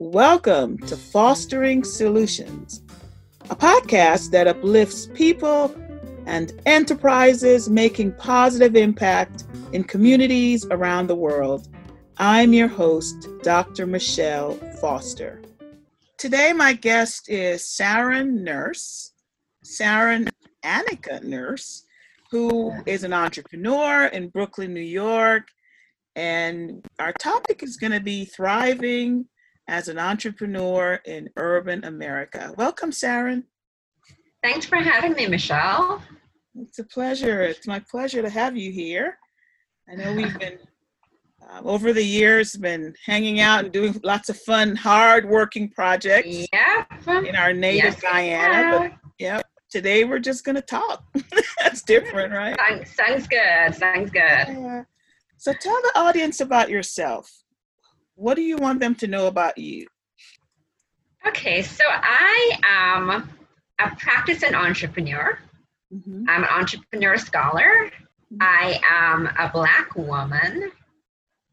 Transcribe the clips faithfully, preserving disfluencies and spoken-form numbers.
Welcome to Fostering Solutions, a podcast that uplifts people and enterprises making positive impact in communities around the world. I'm your host, Doctor Michelle Foster. Today, my guest is Saren Nurse, Saren Annika Nurse, who is an entrepreneur in Brooklyn, New York. And our topic is going to be thriving as an entrepreneur in urban America. Welcome, Saren. Thanks for having me, Michelle. It's a pleasure. It's my pleasure to have you here. I know we've been, uh, over the years, been hanging out and doing lots of fun, hard-working projects yep. in our native yes, Guyana. Yeah. But yeah, today we're just going to talk. That's different, right? Sounds, sounds good. Sounds good. Yeah. So tell the audience about yourself. What do you want them to know about you? Okay, so I am a practicing entrepreneur. Mm-hmm. I'm an entrepreneur scholar. Mm-hmm. I am a Black woman,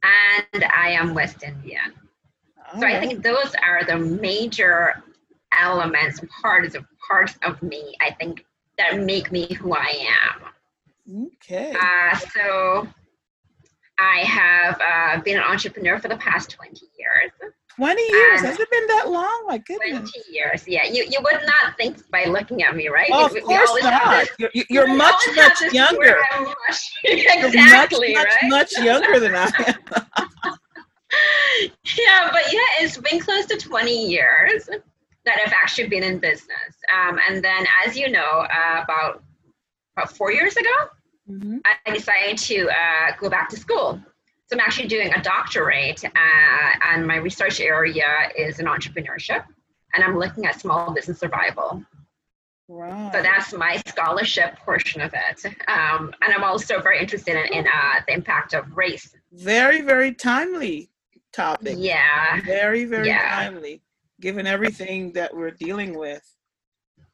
and I am West Indian. All so right. I think those are the major elements and parts of parts of me, I think, that make me who I am. Okay. Uh, so... I have uh, been an entrepreneur for the past twenty years. twenty years? Has it been that long? My goodness. twenty years, yeah. You you would not think by looking at me, right? Oh, of course not. This, you're you're much, much younger. Much, exactly, you're much, right? much, much younger than I am. Yeah, but yeah, it's been close to twenty years that I've actually been in business. Um, and then, as you know, uh, about about four years ago, mm-hmm. I decided to uh, go back to school. So I'm actually doing a doctorate, uh, and my research area is in entrepreneurship, and I'm looking at small business survival. Wow. So that's my scholarship portion of it. Um, and I'm also very interested in, in uh, the impact of race. Very, very timely topic. Yeah. Very, very yeah. timely, given everything that we're dealing with.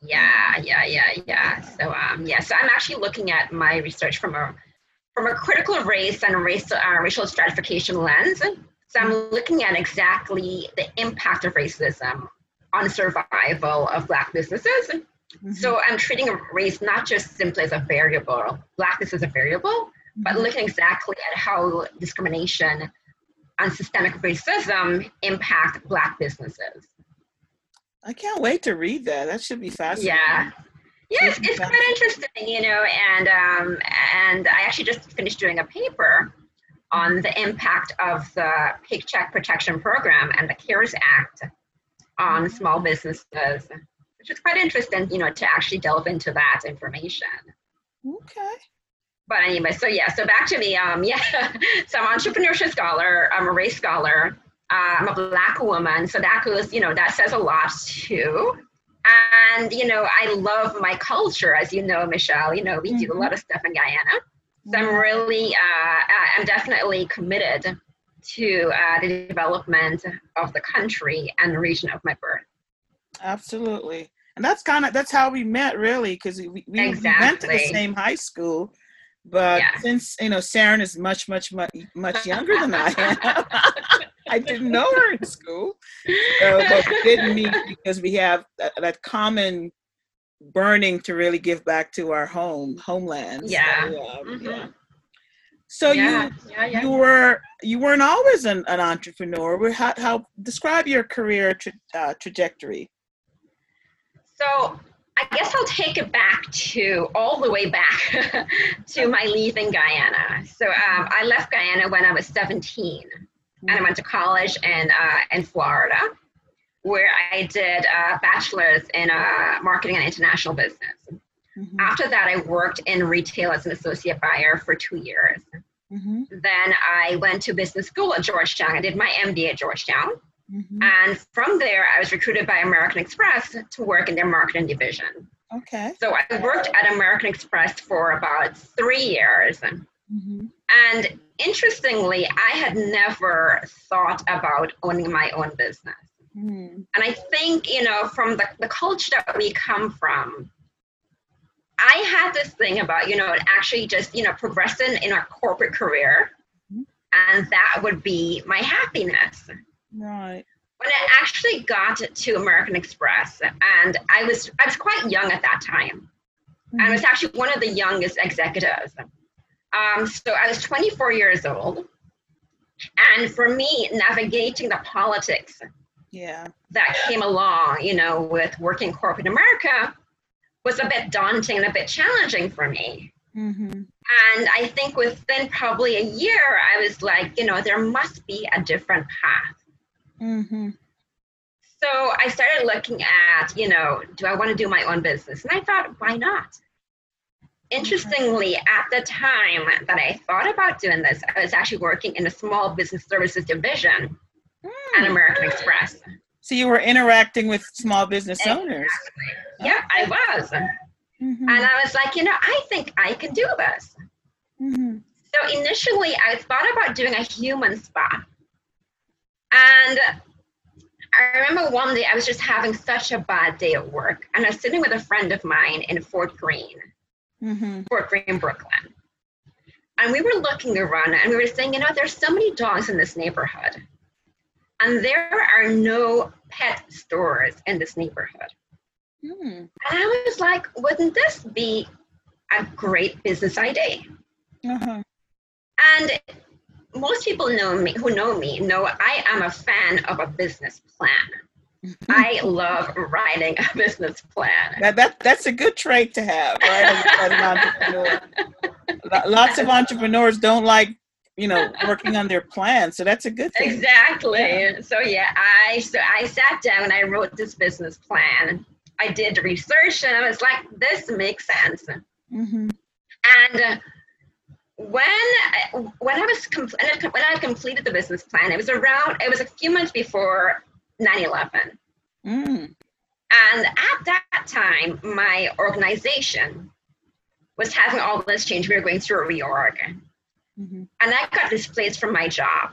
Yeah, yeah, yeah, yeah. So, um, yeah. So, I'm actually looking at my research from a from a critical race and race uh, racial stratification lens. So, I'm looking at exactly the impact of racism on survival of Black businesses. Mm-hmm. So, I'm treating race not just simply as a variable. Blackness is a variable, mm-hmm. but looking exactly at how discrimination and systemic racism impact Black businesses. I can't wait to read that. That should be fascinating. Yeah, yeah, it's, it's quite interesting, you know. And um, and I actually just finished doing a paper on the impact of the Paycheck Protection Program and the CARES Act on small businesses, which is quite interesting, you know, to actually delve into that information. Okay. But anyway, so yeah, so back to me. Um, yeah, so I'm an entrepreneurship scholar. I'm a race scholar. Uh, I'm a Black woman, so that goes, you know, that says a lot too. And, you know, I love my culture, as you know, Michelle. You know, we mm-hmm. do a lot of stuff in Guyana. So I'm really, uh, I'm definitely committed to uh, the development of the country and the region of my birth. Absolutely. And that's kind of, that's how we met, really, because we, we, exactly. we went to the same high school. But yeah. since, you know, Saren is much, much, much, much younger than I am. I didn't know her in school, so, but we didn't meet because we have that, that common burning to really give back to our home, homeland. Yeah. So, um, mm-hmm. yeah. so yeah. you yeah, yeah. you were you weren't always an, an entrepreneur. How, how describe your career tra- uh, trajectory? So I guess I'll take it back to all the way back to my leaving Guyana. So um, I left Guyana when I was seventeen. And I went to college in, uh, in Florida, where I did a bachelor's in uh, marketing and international business. Mm-hmm. After that, I worked in retail as an associate buyer for two years. Mm-hmm. Then I went to business school at Georgetown. I did my M B A at Georgetown. Mm-hmm. And from there, I was recruited by American Express to work in their marketing division. Okay. So I worked at American Express for about three years. Mm-hmm. And interestingly, I had never thought about owning my own business. Mm. And I think, you know, from the, the culture that we come from, I had this thing about, you know, actually just, you know, progressing in our corporate career. Mm. And that would be my happiness. Right. When I actually got to American Express, and I was I was quite young at that time. Mm-hmm. I was actually one of the youngest executives. Um, so I was twenty-four years old. And for me, navigating the politics yeah. that came along, you know, with working corporate America was a bit daunting and a bit challenging for me. Mm-hmm. And I think within probably a year, I was like, you know, there must be a different path. Mm-hmm. So I started looking at, you know, do I want to do my own business? And I thought, why not? Interestingly, at the time that I thought about doing this, I was actually working in a small business services division mm. at American Express. So you were interacting with small business exactly. owners. Yeah, I was. Mm-hmm. And I was like, you know, I think I can do this. Mm-hmm. So initially, I thought about doing a human spa. And I remember one day I was just having such a bad day at work. And I was sitting with a friend of mine in Fort Greene. Mm-hmm. Fort Greene, Brooklyn. And we were looking around and we were saying, you know, there's so many dogs in this neighborhood. And there are no pet stores in this neighborhood. Mm. And I was like, wouldn't this be a great business idea? Uh-huh. And most people know me, who know me know I am a fan of a business plan. I love writing a business plan. Now that that's a good trait to have, right? Lots of entrepreneurs don't like, you know, working on their plan, so that's a good thing. Exactly. Yeah. So yeah, I so I sat down and I wrote this business plan. I did research and I was like, this makes sense. Mm-hmm. And uh, when I, when I was com- when I completed the business plan, it was around it was a few months before nine eleven. Mm. And at that time, my organization was having all this change. We were going through a reorg. Mm-hmm. And I got displaced from my job,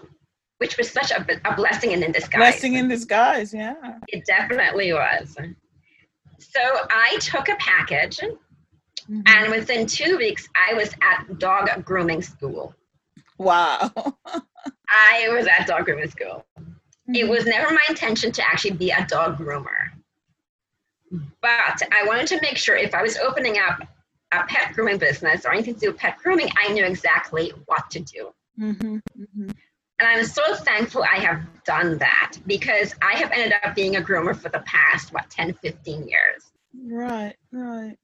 which was such a, a blessing in disguise. Blessing in disguise, yeah. It definitely was. So I took a package, mm-hmm. and within two weeks, I was at dog grooming school. Wow. I was at dog grooming school. It was never my intention to actually be a dog groomer. But I wanted to make sure if I was opening up a pet grooming business or anything to do with pet grooming, I knew exactly what to do. Mm-hmm, mm-hmm. And I'm so thankful I have done that because I have ended up being a groomer for the past, what, ten, fifteen years. Right, right.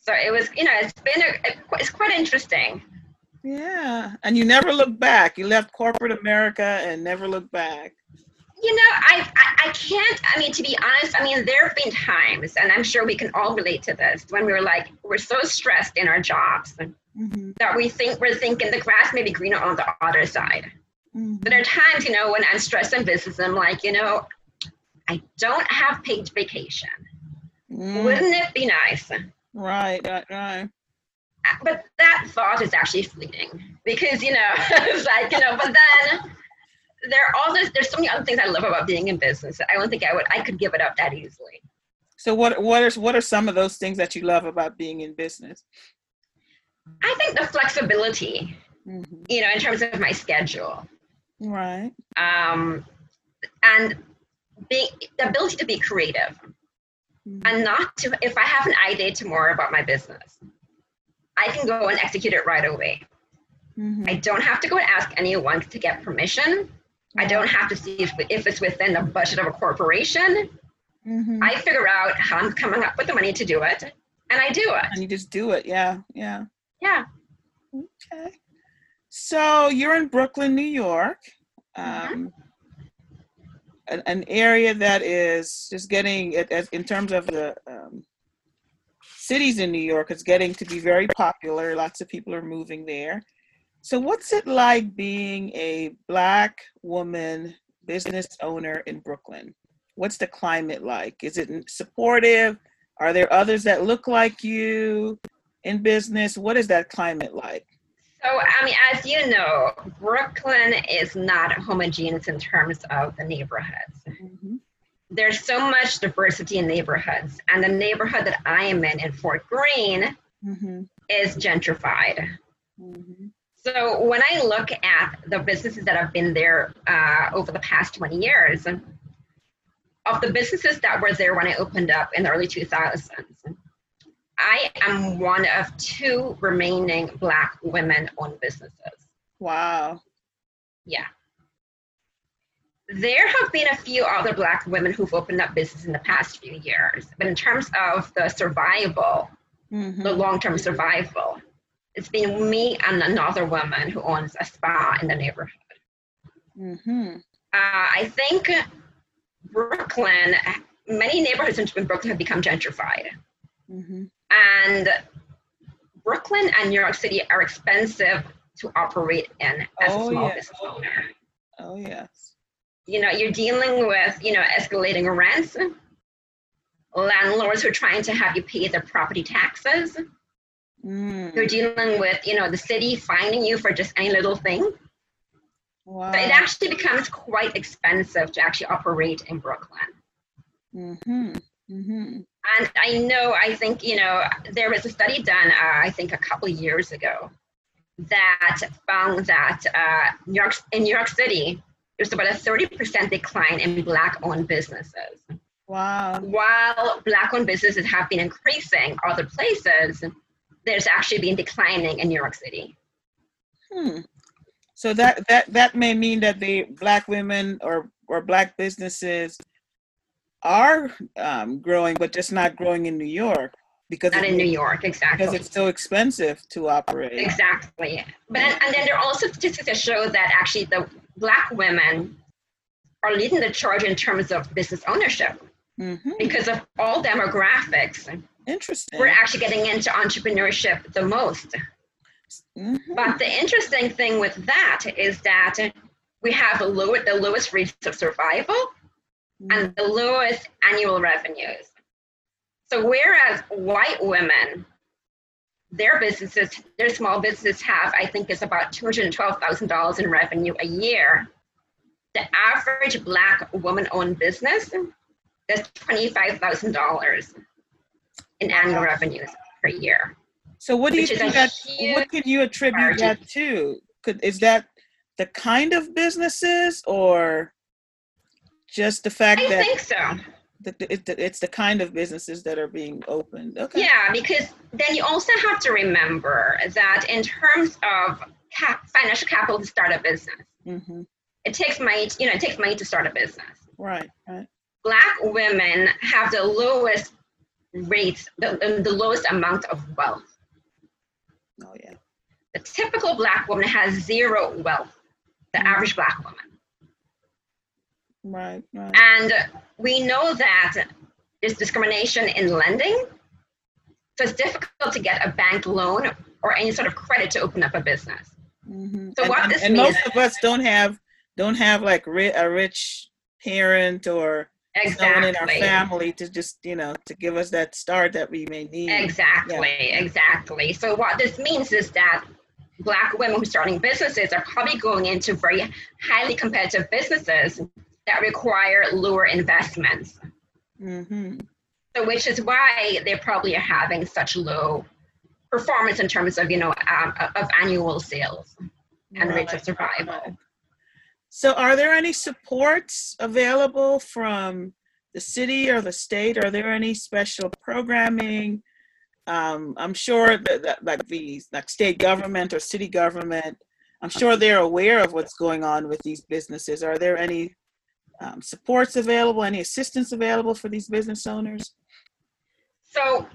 So it was, you know, it's been, a, it's quite interesting. Yeah. And you never looked back. You left corporate America and never looked back. You know, I, I I can't, I mean, to be honest, I mean, there have been times, and I'm sure we can all relate to this, when we were like, we're so stressed in our jobs mm-hmm. that we think, we're thinking the grass may be greener on the other side. Mm-hmm. But there are times, you know, when I'm stressed in business, I'm like, you know, I don't have paid vacation. Mm. Wouldn't it be nice? Right, right, right. But that thought is actually fleeting because, you know, it's like, you know, but then... There are all this, there's so many other things I love about being in business. I don't think I would I could give it up that easily. So what what are what are some of those things that you love about being in business? I think the flexibility, mm-hmm. you know, in terms of my schedule, right? Um, and being the ability to be creative, mm-hmm. and not to. If I have an idea tomorrow about my business, I can go and execute it right away. Mm-hmm. I don't have to go and ask anyone to get permission. I don't have to see if, if it's within the budget of a corporation. Mm-hmm. I figure out how I'm coming up with the money to do it, and I do it. And you just do it, yeah, yeah. Yeah. Okay. So you're in Brooklyn, New York, um, mm-hmm. an, an area that is just getting, in terms of the um, cities in New York, it's getting to be very popular. Lots of people are moving there. So what's it like being a Black woman business owner in Brooklyn? What's the climate like? Is it supportive? Are there others that look like you in business? What is that climate like? So, I mean, as you know, Brooklyn is not homogeneous in terms of the neighborhoods. Mm-hmm. There's so much diversity in neighborhoods. And the neighborhood that I am in, in Fort Greene, mm-hmm. is gentrified. Mm-hmm. So when I look at the businesses that have been there uh, over the past twenty years, of the businesses that were there when it opened up in the early two thousands, I am one of two remaining Black women-owned businesses. Wow. Yeah. There have been a few other Black women who've opened up business in the past few years, but in terms of the survival, mm-hmm. the long-term survival, it's been me and another woman who owns a spa in the neighborhood. Mm-hmm. Uh, I think Brooklyn, many neighborhoods in Brooklyn have become gentrified. Mm-hmm. And Brooklyn and New York City are expensive to operate in as oh, a small yeah. business owner. Oh, yes. You know, you're dealing with, you know, escalating rents, landlords who are trying to have you pay their property taxes. Mm. You're dealing with, you know, the city fining you for just any little thing. Wow. So it actually becomes quite expensive to actually operate in Brooklyn. Mm-hmm. Mm-hmm. And I know, I think, you know, there was a study done, uh, I think, a couple of years ago that found that uh, New York, in New York City, there's about a thirty percent decline in Black-owned businesses. Wow. While Black-owned businesses have been increasing other places, there's actually been declining in New York City. Hmm. So that, that, that may mean that the Black women or, or Black businesses are um, growing, but just not growing in New York. Because not in New York, exactly. Because it's so expensive to operate. Exactly. But and then there are also statistics that show that actually the Black women are leading the charge in terms of business ownership. Mm-hmm. Because of all demographics. Interesting. We're actually getting into entrepreneurship the most. Mm-hmm. But the interesting thing with that is that we have a low, the lowest rates of survival mm-hmm. and the lowest annual revenues. So whereas white women, their businesses, their small businesses have, I think it's about two hundred twelve thousand dollars in revenue a year. The average Black woman-owned business does twenty-five thousand dollars in annual revenues per year. So what do you think that, what could you attribute that to? Could, is that the kind of businesses or just the fact that- I think so. It's the kind of businesses that are being opened. Okay. Yeah, because then you also have to remember that in terms of cap, financial capital to start a business, mm-hmm. it takes money. You know, it takes money to start a business. Right. Right. Black women have the lowest rates, the, the lowest amount of wealth. Oh yeah. The typical Black woman has zero wealth. The mm-hmm. average Black woman. Right, right. And we know that there's discrimination in lending. So it's difficult to get a bank loan or any sort of credit to open up a business. Mm-hmm. So and, what this and means- most of us don't have, don't have like a rich parent or exactly. someone in our family to just, you know, to give us that start that we may need. Exactly, yeah. exactly. So what this means is that Black women who are starting businesses are probably going into very highly competitive businesses that require lower investments. Mm-hmm. So which is why they probably are having such low performance in terms of, you know, um, of annual sales and right. rates of survival. So are there any supports available from the city or the state? Are there any special programming? Um, I'm sure that, that like the like state government or city government, I'm sure they're aware of what's going on with these businesses. Are there any Um, supports available, any assistance available for these business owners? So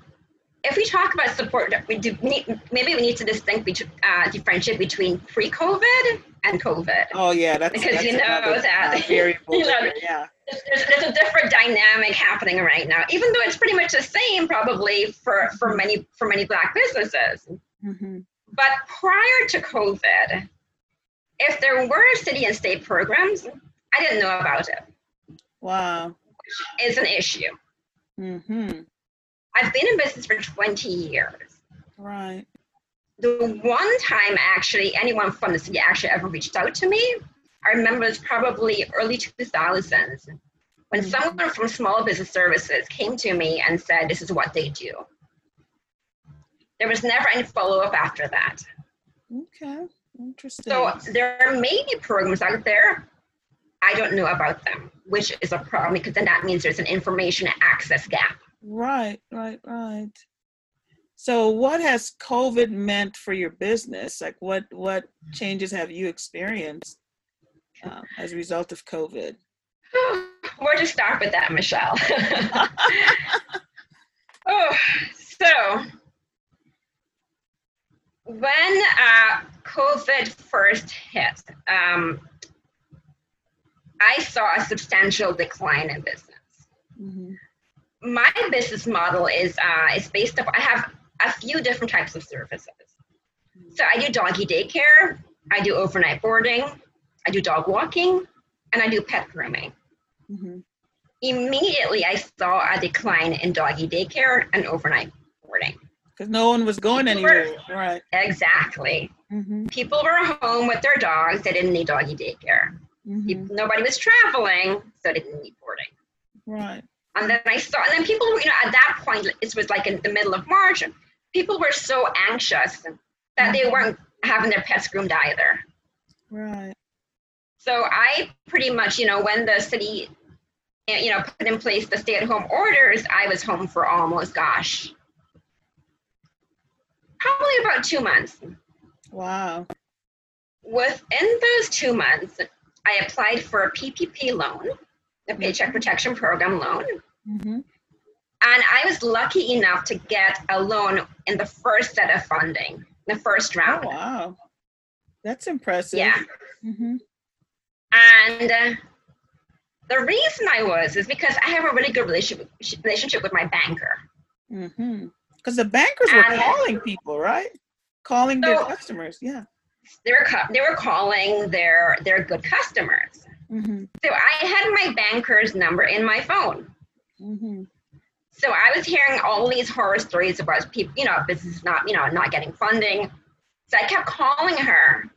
if we talk about support, we do need, maybe we need to distinct between, uh, differentiate between pre-COVID and COVID. Oh yeah, that's because that's you know another, that uh, variable you know, there, yeah. there's, there's a different dynamic happening right now, even though it's pretty much the same probably for, for many for many Black businesses. Mm-hmm. But prior to COVID, if there were city and state programs, I didn't know about it. Wow. Which is an issue. Mm-hmm. I've been in business for twenty years. Right. The one time actually anyone from the city actually ever reached out to me, I remember it was probably early two thousands when mm-hmm. someone from Small Business Services came to me and said, this is what they do. There was never any follow-up after that. Okay, interesting. So there may be programs out there, I don't know about them. which is a problem, because then that means there's an information access gap. Right, right, right. So what has COVID meant for your business? Like what, what changes have you experienced um, as a result of COVID? Oh, where to start with that, Michelle? oh, so when uh, COVID first hit, um, I saw a substantial decline in business. Mm-hmm. My business model is uh, is based up. I have a few different types of services. So I do doggy daycare, I do overnight boarding, I do dog walking, and I do pet grooming. Mm-hmm. Immediately, I saw a decline in doggy daycare and overnight boarding. Because no one was going People anywhere. Were, right. Exactly. Mm-hmm. People were home with their dogs. They didn't need doggy daycare. Mm-hmm. Nobody was traveling, so they didn't need boarding. Right. And then I saw, and then people, you know, at that point, it was like in the middle of March, people were so anxious that they weren't having their pets groomed either. Right. So I pretty much, you know, when the city, you know, put in place the stay-at-home orders, I was home for almost, gosh, probably about two months. Wow. Within those two months, I applied for a P P P loan, the Paycheck Protection Program loan. Mm-hmm. And I was lucky enough to get a loan in the first set of funding, the first round. Oh, wow. That's impressive. Yeah. Mm-hmm. And uh, the reason I was is because I have a really good relationship, relationship with my banker. Mm-hmm. Because the bankers and were calling people, right? Calling so, their customers, yeah. They were, they were calling their, their good customers. Mm-hmm. So I had my banker's number in my phone. Mm-hmm. So I was hearing all these horror stories about people, you know, business not, you know, not getting funding. So I kept calling her,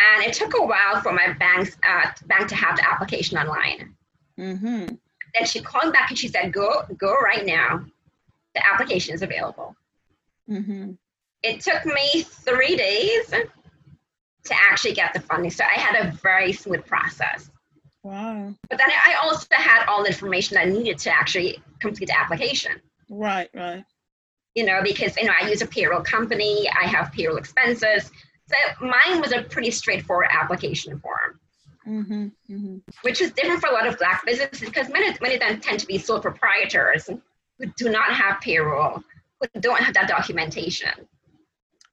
and it took a while for my bank's, uh, bank to have the application online. Mm-hmm. Then she called back and she said, go, go right now. The application is available. Mm-hmm. It took me three days to actually get the funding. So I had a very smooth process. Wow. But then I also had all the information I needed to actually complete the application. Right, right. You know, because, you know, I use a payroll company, I have payroll expenses. So mine was a pretty straightforward application form, mm-hmm, mm-hmm. which is different for a lot of Black businesses, because many, many of them tend to be sole proprietors who do not have payroll, who don't have that documentation.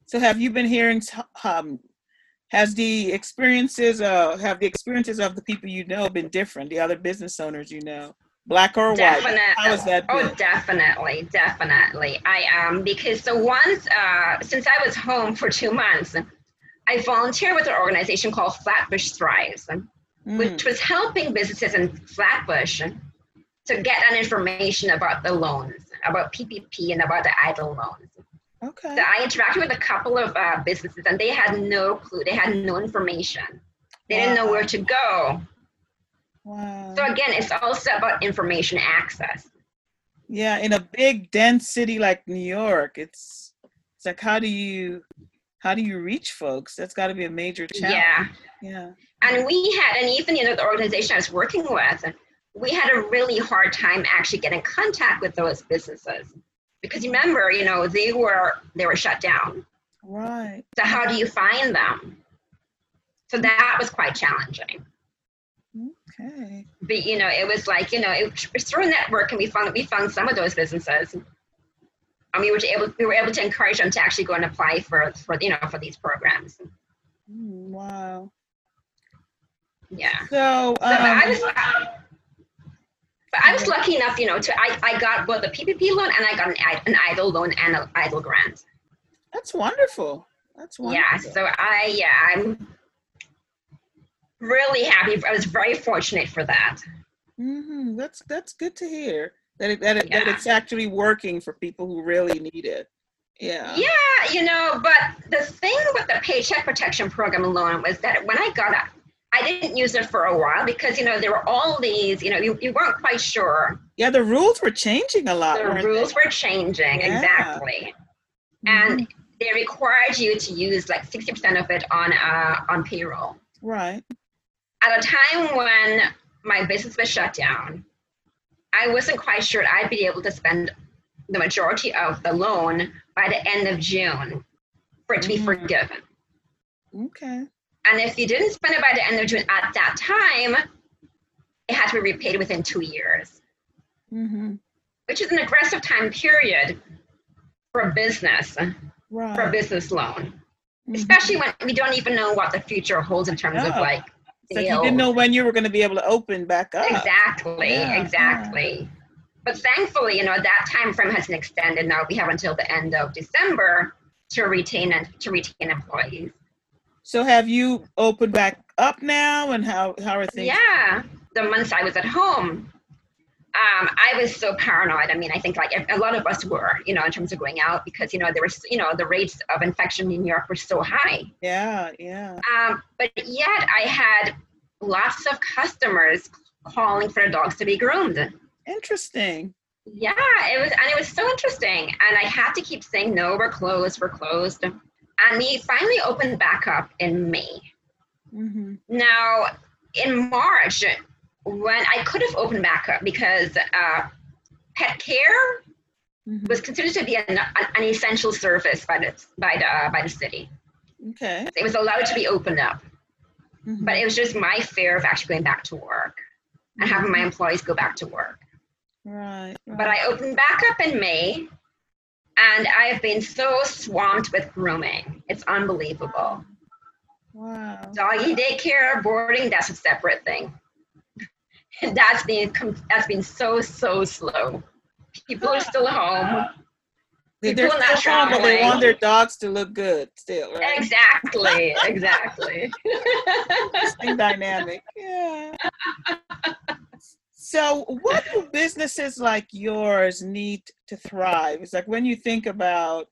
So have you been hearing um, Has the experiences, uh, have the experiences of the people you know been different? The other business owners you know, Black or definitely. White? How is that? Oh, been? definitely, definitely. I am um, because so once, uh, since I was home for two months, I volunteered with an organization called Flatbush Thrives, mm. which was helping businesses in Flatbush to get that information about the loans, about P P P and about the E I D L loans. Okay. So I interacted with a couple of uh, businesses, and they had no clue. They had no information. They wow. didn't know where to go. Wow. So again, it's also about information access. Yeah, in a big, dense city like New York, it's it's like how do you how do you reach folks? That's got to be a major challenge. Yeah, yeah. And we had, and even you know, the organization I was working with, we had a really hard time actually getting in contact with those businesses. Because remember, you know, they were they were shut down. Right. So how do you find them? So that was quite challenging. Okay. But you know, it was like, you know, it was through a network, and we found we found some of those businesses. And we were able we were able to encourage them to actually go and apply for, for you know for these programs. Wow. Yeah. So, um, so I was I, But I was lucky enough, you know, to I, I got both a P P P loan and I got an, an E I D L loan and an E I D L grant. That's wonderful. That's wonderful. Yeah, so I, yeah, I'm really happy. I was very fortunate for that. Mm-hmm. That's that's good to hear that it, that, it, yeah. that it's actually working for people who really need it. Yeah. Yeah, you know, but the thing with the Paycheck Protection Program loan was that when I got a I didn't use it for a while because, you know, there were all these, you know, you, you weren't quite sure. Yeah, the rules were changing a lot. The rules they? were changing, yeah. exactly. Mm-hmm. And they required you to use like sixty percent of it on uh, on payroll. Right. At a time when my business was shut down. I wasn't quite sure I'd be able to spend the majority of the loan by the end of June for it to be mm. forgiven. Okay. And if you didn't spend it by the end of June at that time, it had to be repaid within two years, mm-hmm. which is an aggressive time period for a business, right. for a business loan, mm-hmm. especially when we don't even know what the future holds in terms yeah. of like. So you didn't know when you were going to be able to open back up. Exactly, yeah. exactly. Yeah. But thankfully, you know, that time frame has been extended. Now we have until the end of December to retain and to retain employees. So have you opened back up now, and how, how are things? Yeah, the months I was at home, um, I was so paranoid. I mean, I think like a lot of us were, you know, in terms of going out because, you know, there was, you know, the rates of infection in New York were so high. Yeah, yeah. Um, but yet I had lots of customers calling for their dogs to be groomed. Interesting. Yeah, it was, and it was so interesting. And I had to keep saying, no, we're closed, we're closed. And we finally opened back up in May. Mm-hmm. Now, in March, when I could have opened back up because uh, pet care mm-hmm. was considered to be an, an essential service by the by the by the city. Okay. So it was allowed to be opened up, mm-hmm. but it was just my fear of actually going back to work and mm-hmm. having my employees go back to work. Right, right. But I opened back up in May. And I've been so swamped with grooming. It's unbelievable. Wow. Doggy daycare, boarding, that's a separate thing. that's been that's been so, so slow. People are still at home. People They're are not still home, but they want their dogs to look good still, right? Exactly, exactly. Interesting dynamic, yeah. So what do businesses like yours need to thrive? It's like when you think about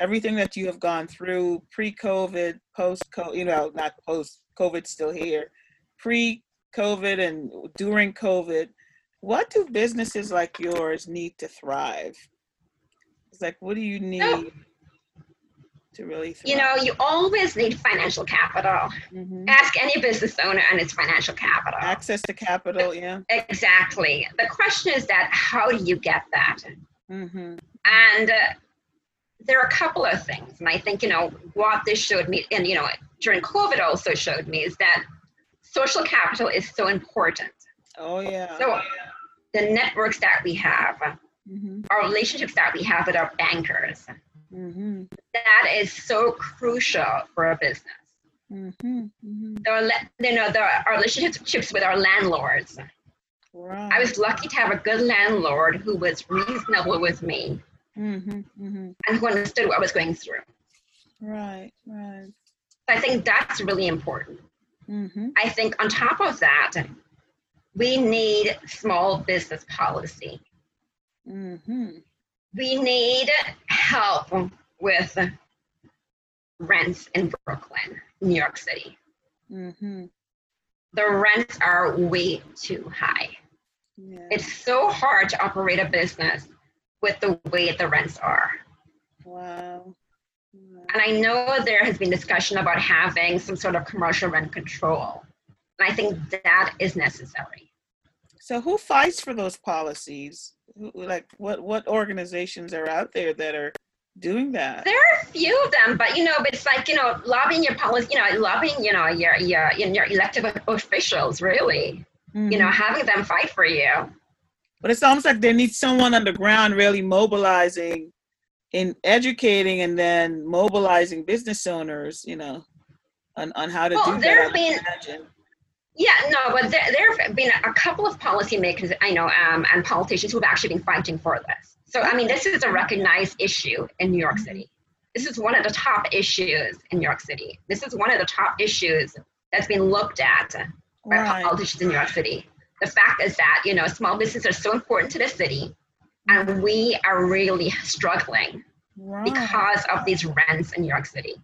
everything that you have gone through pre-COVID, post-COVID, you know, not post-COVID, still here, pre-COVID and during COVID, what do businesses like yours need to thrive? It's like, what do you need so, to really thrive? You know, you always need financial capital. Mm-hmm. Ask any business owner and it's financial capital. Access to capital, yeah. Exactly. The question is that how do you get that? Mm-hmm. And uh, there are a couple of things. And I think, you know, what this showed me, and, you know, during COVID also showed me is that social capital is so important. Oh, yeah. So yeah. the networks that we have, mm-hmm. our relationships that we have with our bankers, mm-hmm. that is so crucial for a business. Mm-hmm. Mm-hmm. The, you know, the, our relationships with our landlords. Right. I was lucky to have a good landlord who was reasonable with me mm-hmm. Mm-hmm. and who understood what I was going through. Right, right. So I think that's really important. Mm-hmm. I think on top of that, we need small business policy. Mm-hmm. We need help with rents in Brooklyn, New York City. Mm-hmm. The rents are way too high. Yeah. It's so hard to operate a business with the way the rents are. Wow. wow. And I know there has been discussion about having some sort of commercial rent control. And I think that is necessary. So who fights for those policies? Like what, what organizations are out there that are doing that? There are a few of them, but you know, but it's like, you know, lobbying your policy, you know, lobbying, you know, your, your, your elected officials, really, mm-hmm. you know, having them fight for you. But it's almost like they need someone on the ground really mobilizing and educating and then mobilizing business owners, you know, on, on how to well, do there that. Been, imagine. Yeah, no, but there, there have been a couple of policymakers, I know, um, and politicians who have actually been fighting for this. So, I mean, this is a recognized issue in New York City. This is one of the top issues in New York City. This is one of the top issues that's been looked at by right. politicians in New York City. The fact is that, you know, small businesses are so important to the city, and we are really struggling wow. because of these rents in New York City.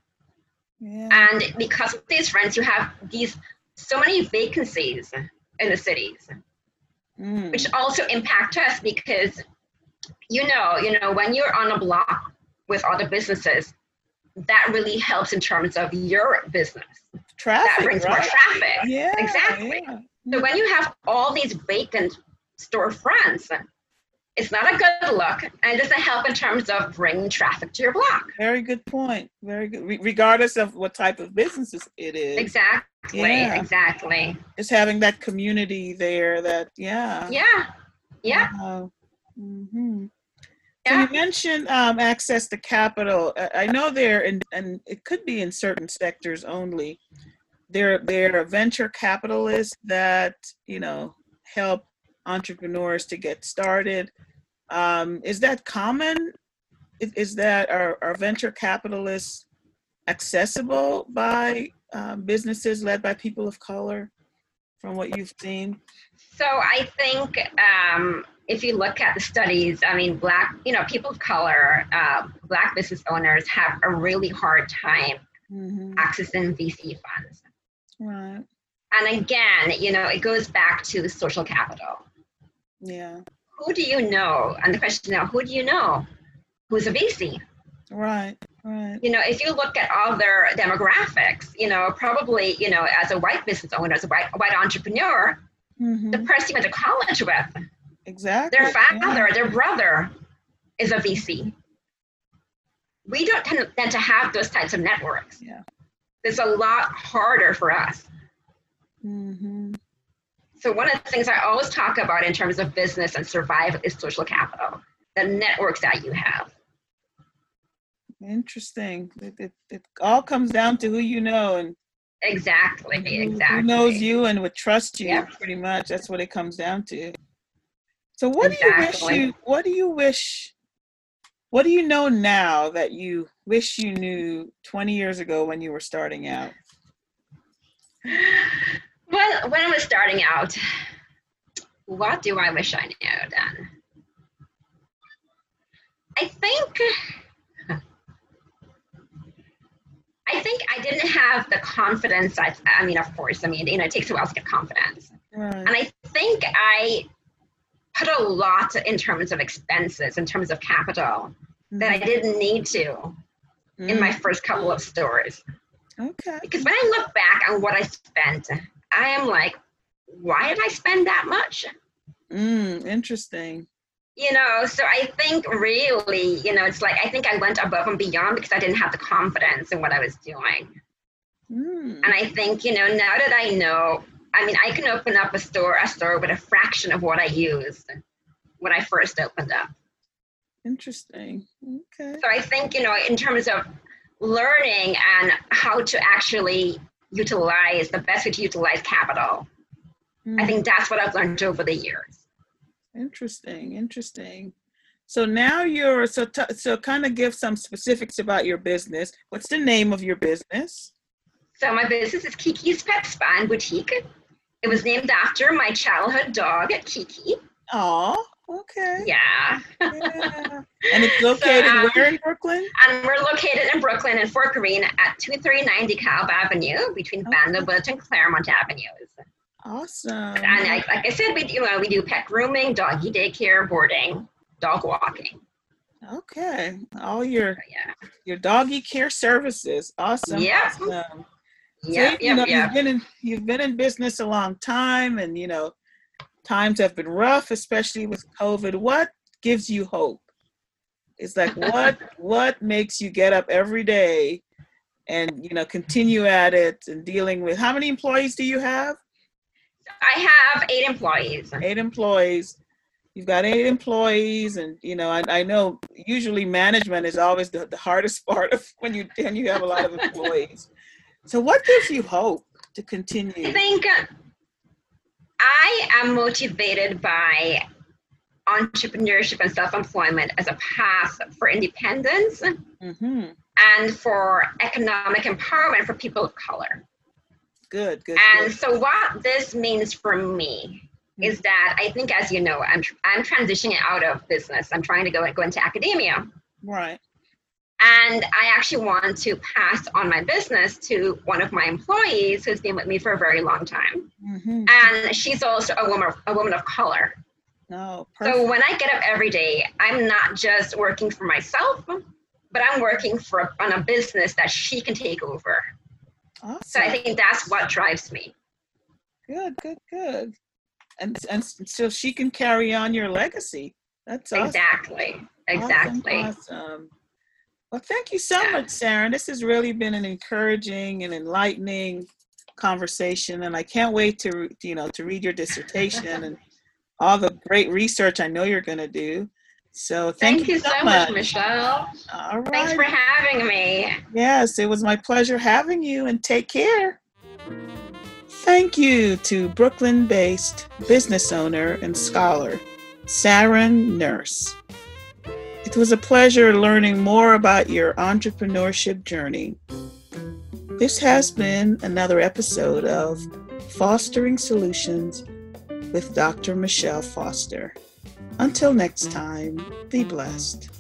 Yeah. And because of these rents, you have these so many vacancies in the cities, mm. which also impact us because You know, you know, when you're on a block with other businesses, that really helps in terms of your business. Traffic, that brings right? more traffic. Yeah, exactly. Yeah, So when you have all these vacant storefronts, it's not a good look, and it doesn't help in terms of bringing traffic to your block. Very good point. Very good. Re- regardless of what type of businesses it is. Exactly. Yeah. Exactly. It's having that community there. That yeah. Yeah. Yeah. Wow. Mm-hmm. Yeah. So you mentioned um, access to capital. I know there, and and it could be in certain sectors only. There, there are venture capitalists that you know help entrepreneurs to get started. Um, is that common? Is, is that are, are venture capitalists accessible by um, businesses led by people of color from what you've seen? So I think um, if you look at the studies, I mean, Black, you know, people of color, uh, Black business owners have a really hard time mm-hmm. accessing V C funds. Right. And again, you know, it goes back to social capital. Yeah. Who do you know? And the question now, who do you know who's a V C? Right, right. You know, if you look at all their demographics, you know, probably, you know, as a white business owner, as a white, white entrepreneur, mm-hmm. the person you went to college with, exactly, their father, yeah. their brother is a V C. We don't tend, tend to have those types of networks. Yeah. It's a lot harder for us. Mm-hmm. So one of the things I always talk about in terms of business and survival is social capital, the networks that you have. Interesting. It, it, it all comes down to who you know and exactly, who, exactly. who knows you and would trust you. Yep. Pretty much, that's what it comes down to. So what exactly. do you wish you? What do you wish? What do you know now that you wish you knew twenty years ago when you were starting out? Well, when I was starting out, what do I wish I knew then? I think, I think I didn't have the confidence. I, I mean, of course, I mean, you know, it takes a while to get confidence. Right. And I think I put a lot in terms of expenses, in terms of capital, mm-hmm. that I didn't need to mm-hmm. in my first couple of stores. Okay. Because when I look back on what I spent, I am like, why did I spend that much? Mm, interesting. You know, so I think really, you know, it's like, I think I went above and beyond because I didn't have the confidence in what I was doing. Mm. And I think, you know, now that I know, I mean, I can open up a store, a store with a fraction of what I used when I first opened up. Interesting. Okay. So I think, you know, in terms of learning and how to actually utilize the best way to utilize capital. Mm. I think that's what I've learned over the years. Interesting, interesting. So now you're, so t- so kind of give some specifics about your business. What's the name of your business? So my business is Kiki's Pet Spa and Boutique. It was named after my childhood dog, Kiki. Aw. Okay. Yeah. yeah. And it's located so, um, where in Brooklyn? And we're located in Brooklyn in Fort Greene at two thirty-nine DeKalb Avenue between Vanderbilt and Claremont Avenues. Awesome. And like, like I said, we do, you know, we do pet grooming, doggy daycare, boarding, dog walking. Okay. All your so, yeah. your doggy care services. Awesome. Yeah. Awesome. Yeah. So, you yep, know, yep. You've been in you've been in business a long time, and you know. Times have been rough, especially with COVID. What gives you hope? It's like, what what makes you get up every day and, you know, continue at it and dealing with, how many employees do you have? I have eight employees. Eight employees. You've got eight employees. And, you know, I, I know usually management is always the, the hardest part of when you, when you have a lot of employees. So what gives you hope to continue? I think... Uh, I am motivated by entrepreneurship and self-employment as a path for independence mm-hmm. and for economic empowerment for people of color. Good, good. And good. So what this means for me mm-hmm. is that I think, as you know, I'm I'm transitioning out of business. I'm trying to go go into academia. Right. And I actually want to pass on my business to one of my employees who's been with me for a very long time. Mm-hmm. And she's also a woman, a woman of color. Oh, perfect. So when I get up every day, I'm not just working for myself, but I'm working for on a business that she can take over. Awesome. So I think that's what drives me. Good, good, good. And and so she can carry on your legacy. That's awesome. Exactly, exactly. Awesome, awesome. Well, thank you so yeah. much, Saren. This has really been an encouraging and enlightening conversation, and I can't wait to you know to read your dissertation and all the great research I know you're going to do. So thank, thank you, you so much, much Michelle. All right. Thanks for having me. Yes, it was my pleasure having you, and take care. Thank you to Brooklyn-based business owner and scholar, Saren Nurse. It was a pleasure learning more about your entrepreneurship journey. This has been another episode of Fostering Solutions with Doctor Michelle Foster. Until next time, be blessed.